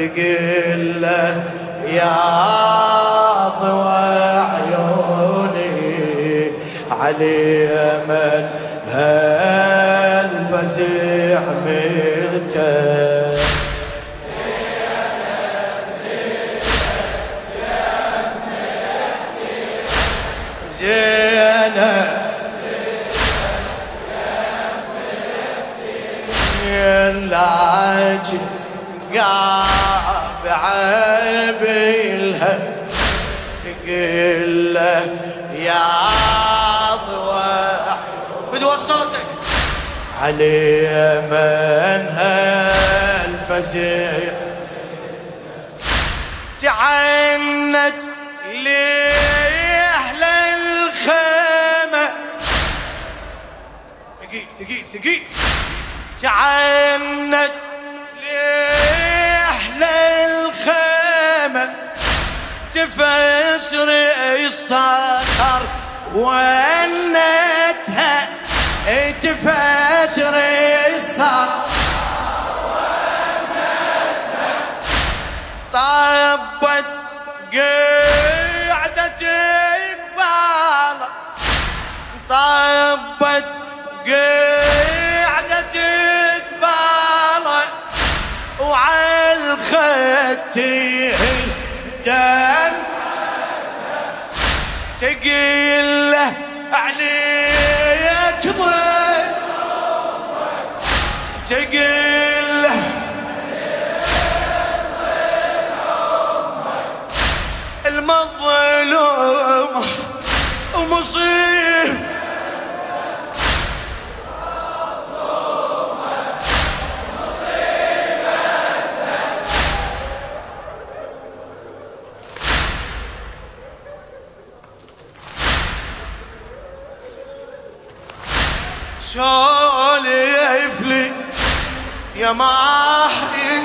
تقل له يا ضوى عيوني علي من هالفزع ملته زينب العجب قاب عبيلها تقل له يا ضواح فدوى صوتك علي من هالفزع تعنت لي أهل الخيمة ثقيل ثقيل ثقيل تعنت لأهل الخيمة تفسر الصخر ونتها تفسر الصخر ونتها طبت قعدة البالة طبت قعدة البالة وعالختي دم تقيل له عليك ضل تقيل له المظلوم ومصيب سولف لي يا ماحي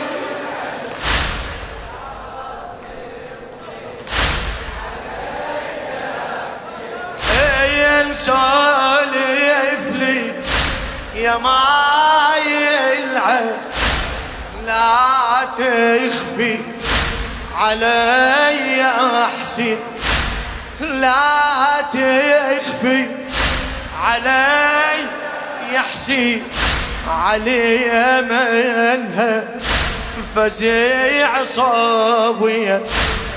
اي سولف لي يا ماي العين لا تخفي علي احسن لا تخفي علي يحسي علي منها فزيع صابية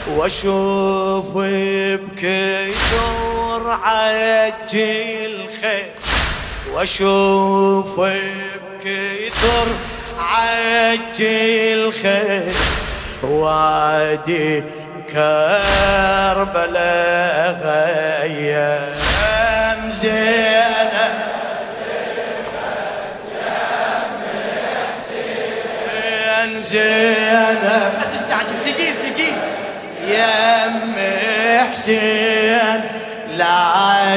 واشوف بكي دور عجل خير واشوف بكي دور عجل خير وعدي كربلاء غيام زينب زينب لا تستعجل ثقيل ثقيل يا ام حسين لا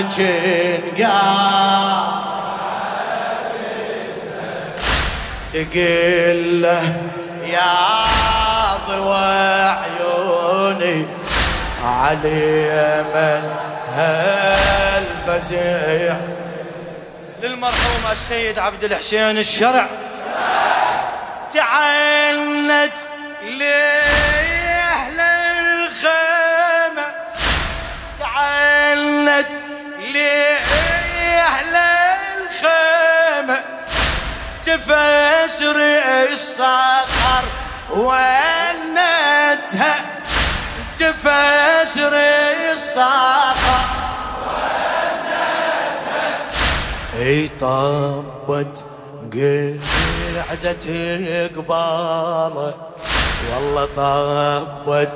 تنقع تقل له يا ضوى عيوني علي من هالفزع للمرحوم السيد عبدالحسين الشرع تعنت لأهل الخيمة تعنت لأهل الخيمة تفسر الصخر ونتها تفسر الصخر ونتها طبت قعدت قبالة والله طبت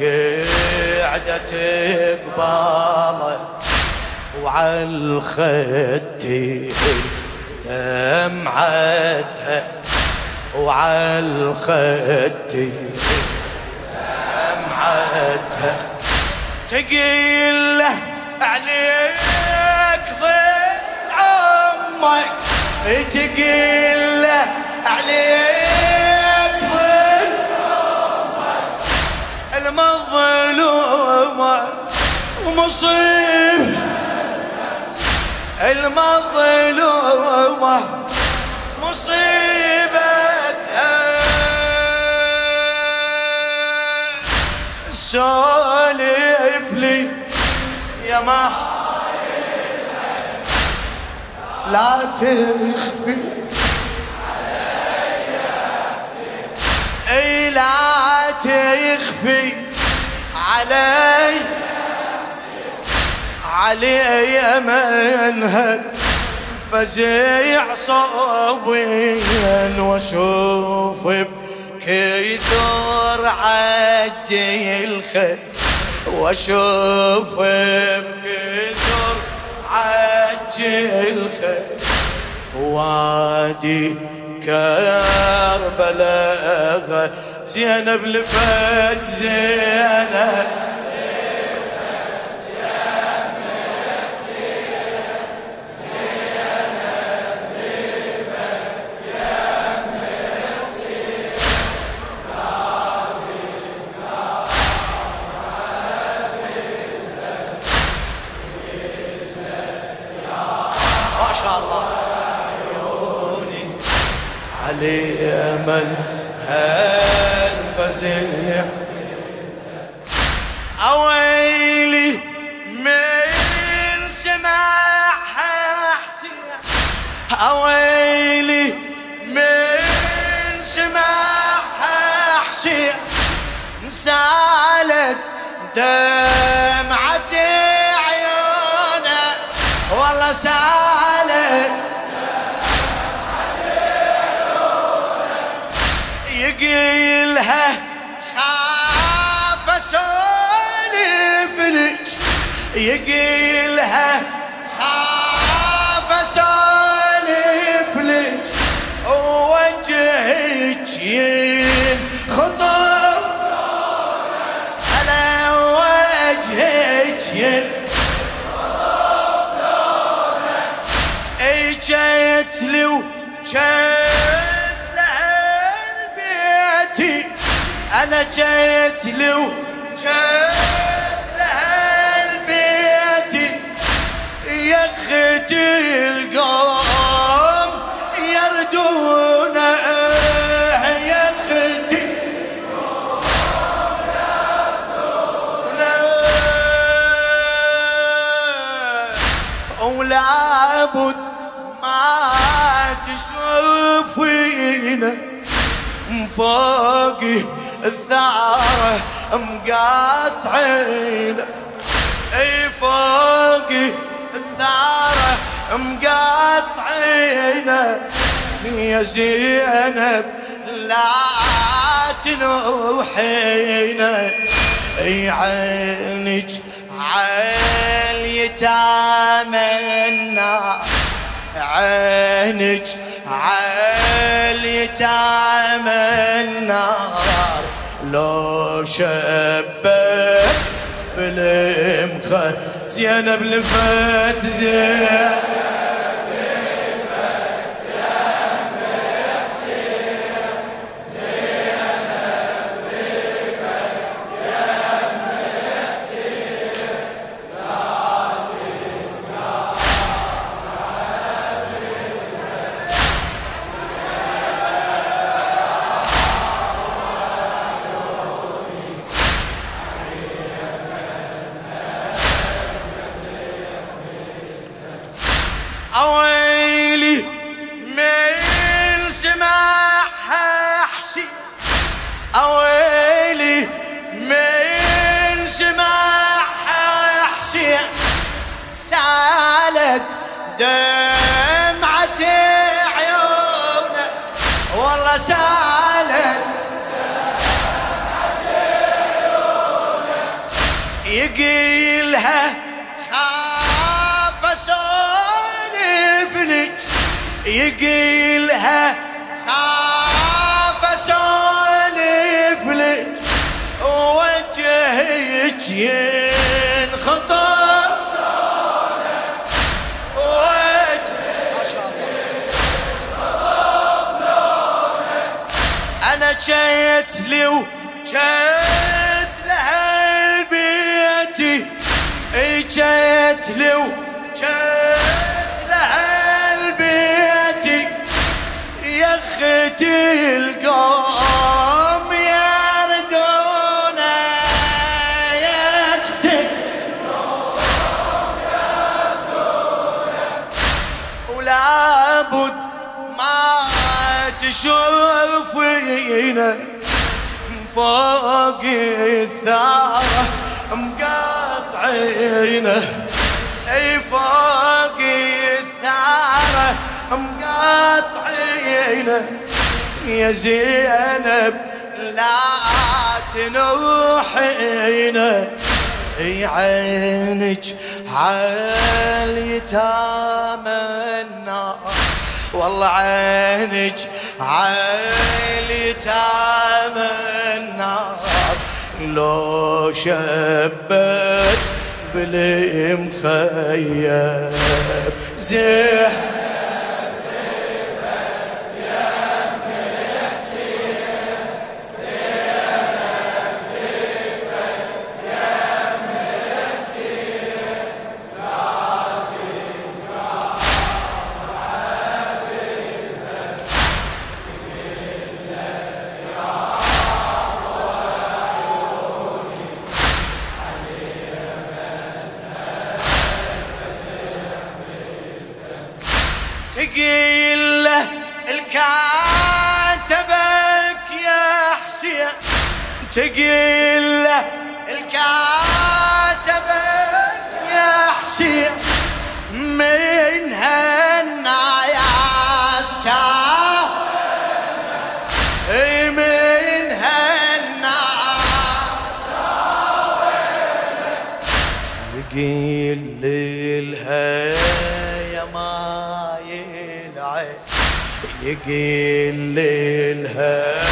قعدت قبالة وعالختي دمعتها وعالختي دمعتها تقيل له عليك ضل عمك تقيل له عليك ظل المظلومة ومصيب المظلومة مصيبتها سولف لي يا ما لا تخفي علي سر، اي لا تخفي علي سر، علي منهل فزيع صوبيا واشوف بكثر عجي الخيل، واشوف بكثر عجي الخيل، وادي كربلاء زينب لفت زينب من هالفزيع، اويلي من سماعها حسين، اويلي من سماعها حسين، مسالت دمعة عيونه والله سالت يقيلها خاف اسولف لك، يقيلها خاف اسولف لك، ووجهك ينخطف نوره، على وجهك ينخطف نوره، اجت لي وجت أنا جيت لو جيت لأهل بيتي، يا أختي القوم يردونا، يا أختي القوم يردونا، ولا بد ما تشوفينا فوقي الثاره مقاطعين، اي فوقي الثاره مقاطعين، يا زينب لا تنوحين، اي عينك عاليتامى النار، عينك عاليتامى النار، لو شبه بالمخر زينب لفت زينب لفت اويلي من سماعها حسين، اويلي من سماعها حسين، سالت دمعة عيونه والله سالت دمعة عيونه، يقيلها خاف اسولف، يقيلها خاف اسولف لك، ووجهك ينخطف نوره، ووجهك ينخطف نوره، انا جيت لي وجيت لاهل بيتي، جيت لي وجيت يختي القوم يردونا، لابد ما تشوفينا فوق الثرى مقاطعينا، اي فوق الثرى مقاطعينا. يا زينب لا تنوحينا، عينك عاليتامنا، والله عينك عاليتامنا. لو شبت بالمخيب زين تقيل الكاتبة يا حسين، من هنا يا شاه، من هنا تقيل للهيا ما يلعب، يقيل للهيا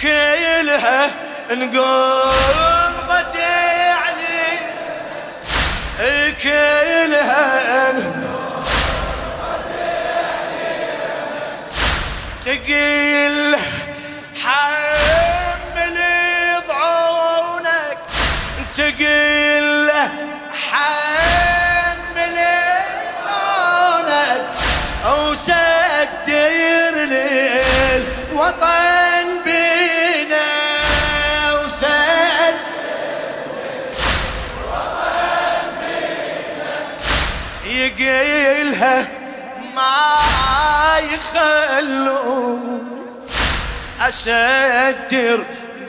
كيلها انقلبت علي، كيلها انقلبت علي. تقيل حمل ضعونك، تقيل حمل ضعونك، او سدير لي الوطن ما يخلون أشدر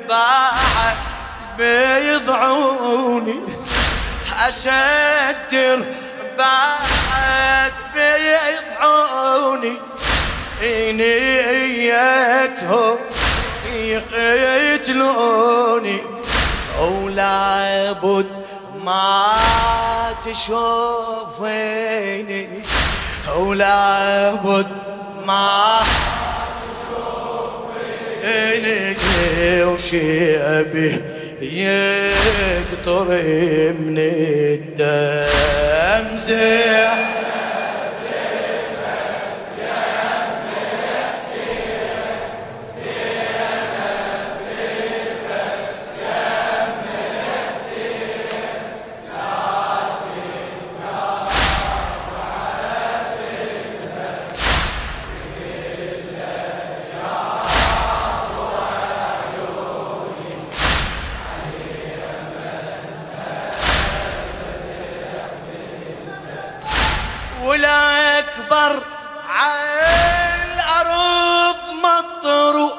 باع بيضعوني، أشدر باع بيضعوني. نيتهم يقتلوني، ولا بد ما تشوفيني، ولا بد ما تشوفيني. وشيبه يقطر من الدم زين ولا أكبر عالأرض ما تروح.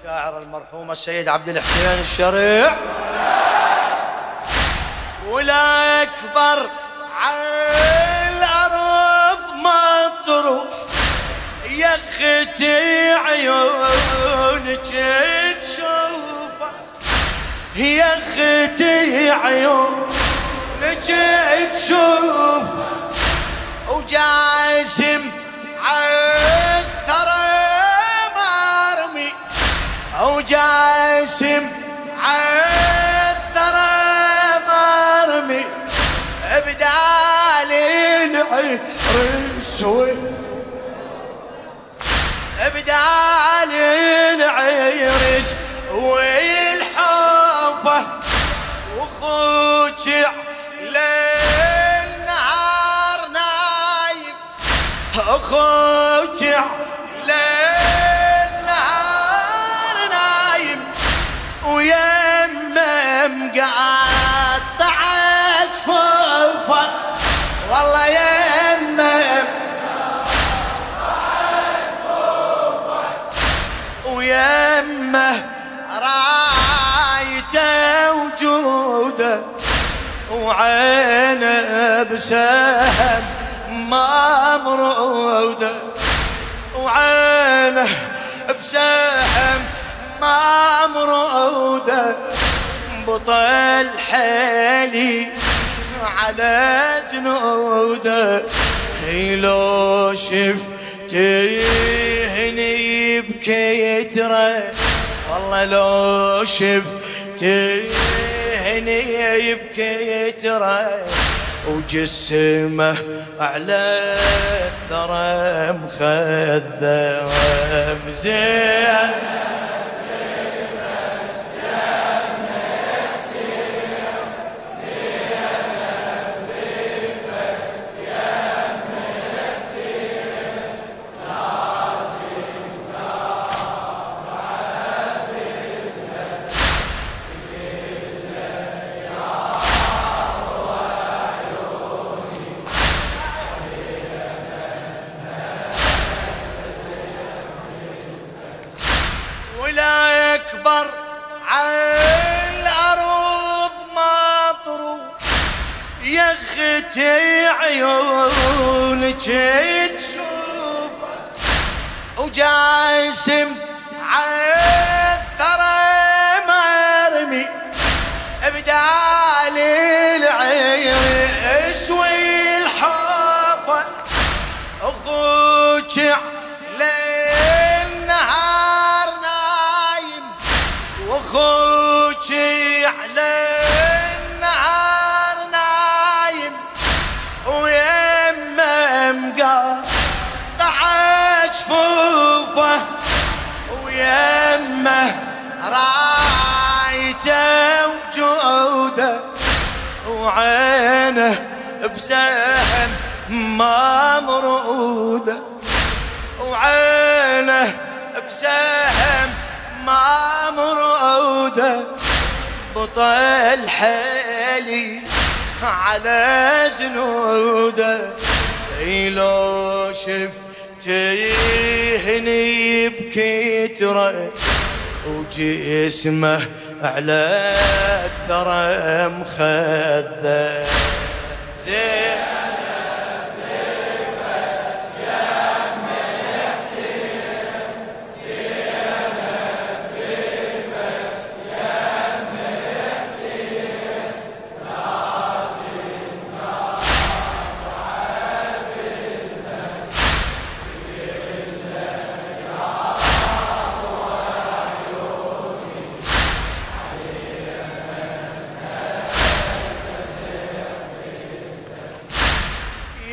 الشاعر المرحوم السيد عبدالحسين الشرع. ولا أكبر عالأرض ما تروح، يا أختي عيونك تشوفك، يا أختي عيونك تشوفك. وجاسم عالثرى مرمي، وجاسم عالثرى مرمي، بدال العرس بدال العرس والحافة. وخوك أخوك ليل نهار نايم، ويمه مقطعة فوق يمه رايته وجوده وعينه بسهم ما مروده وعينه بسهم ما مروده بطل حالي على زنوده لو شفتيه هني بكيت والله لو شفتيه هني بكيت وجسمه على الثرى مخذم زين عيونك تشوفه وجاسم عالثرى مرمي بدال العيش والحافه اخوك ليل نهار نايم واخوك رايته وجوده وعينه بسهم ما مروده وعينه بسهم ما مروده بطل حالي على زنوده لو شفتيه هني بكيت وجسمه على الثرى مخذب زين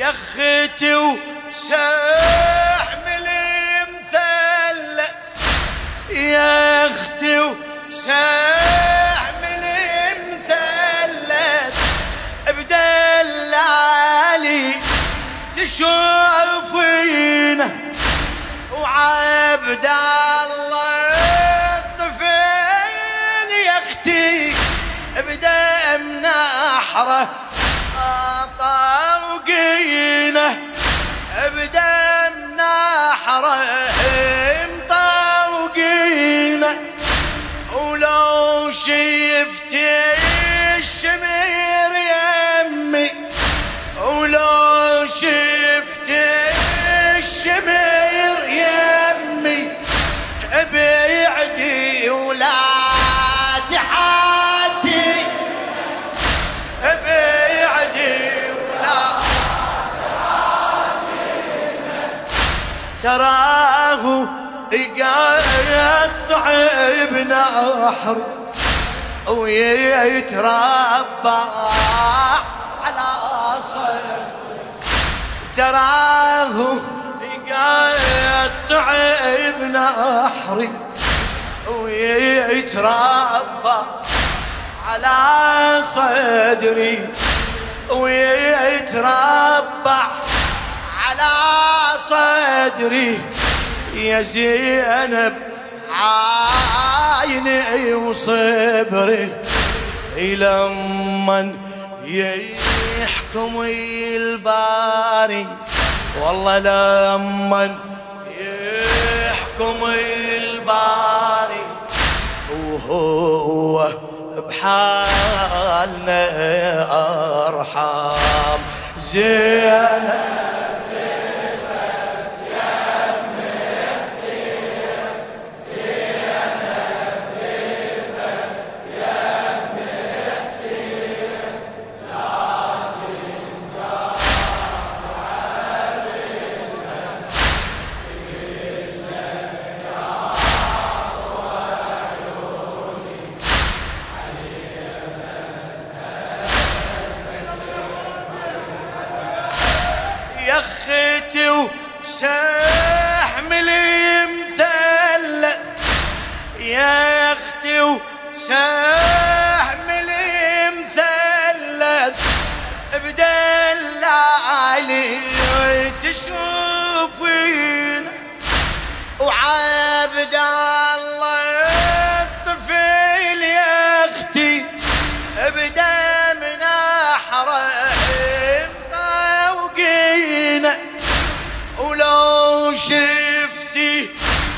اختي وسهم المثلث يا اختي وسهم المثلث بدلالي تشوفينه وعبد الله الطفيل يا اختي بدم نحره بدم نحره مطوقينه ولو شفتي الشمير يمي ولو شفتي الشمير يمي ابعدي ولا تحاتي ابعدي ولا تراه يقطع بنحر ويتربع على صدره تراه يقطع بنحر ويتربع على صدري ويتربع على صدري يا زينب عيني وصبري لمن يحكم الباري والله لمن يحكم الباري هو بحالنا أرحم. زينب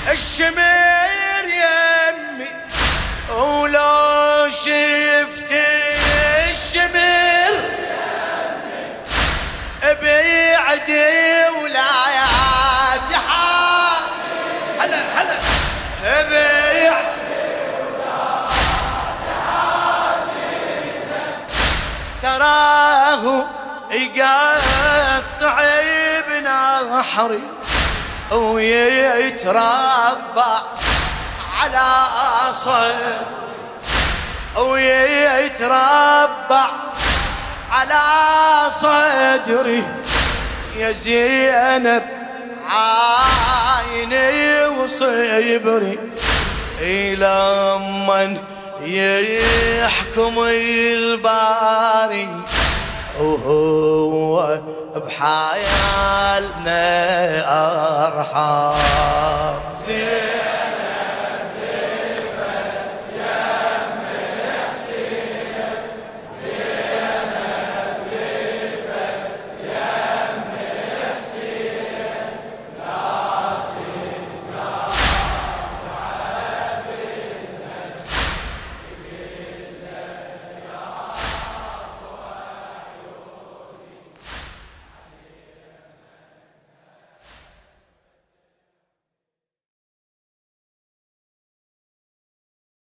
الشمير يمي، ولو شفت الشمير يمي ابيعدي ولا تحاول. هلا هلا ابيعدي ولا تحاول، تراه يقطع بنحري ويتربع على صدري يا زينب عيني وصبري لمن يحكم الباري وهو بحالنا أرحم.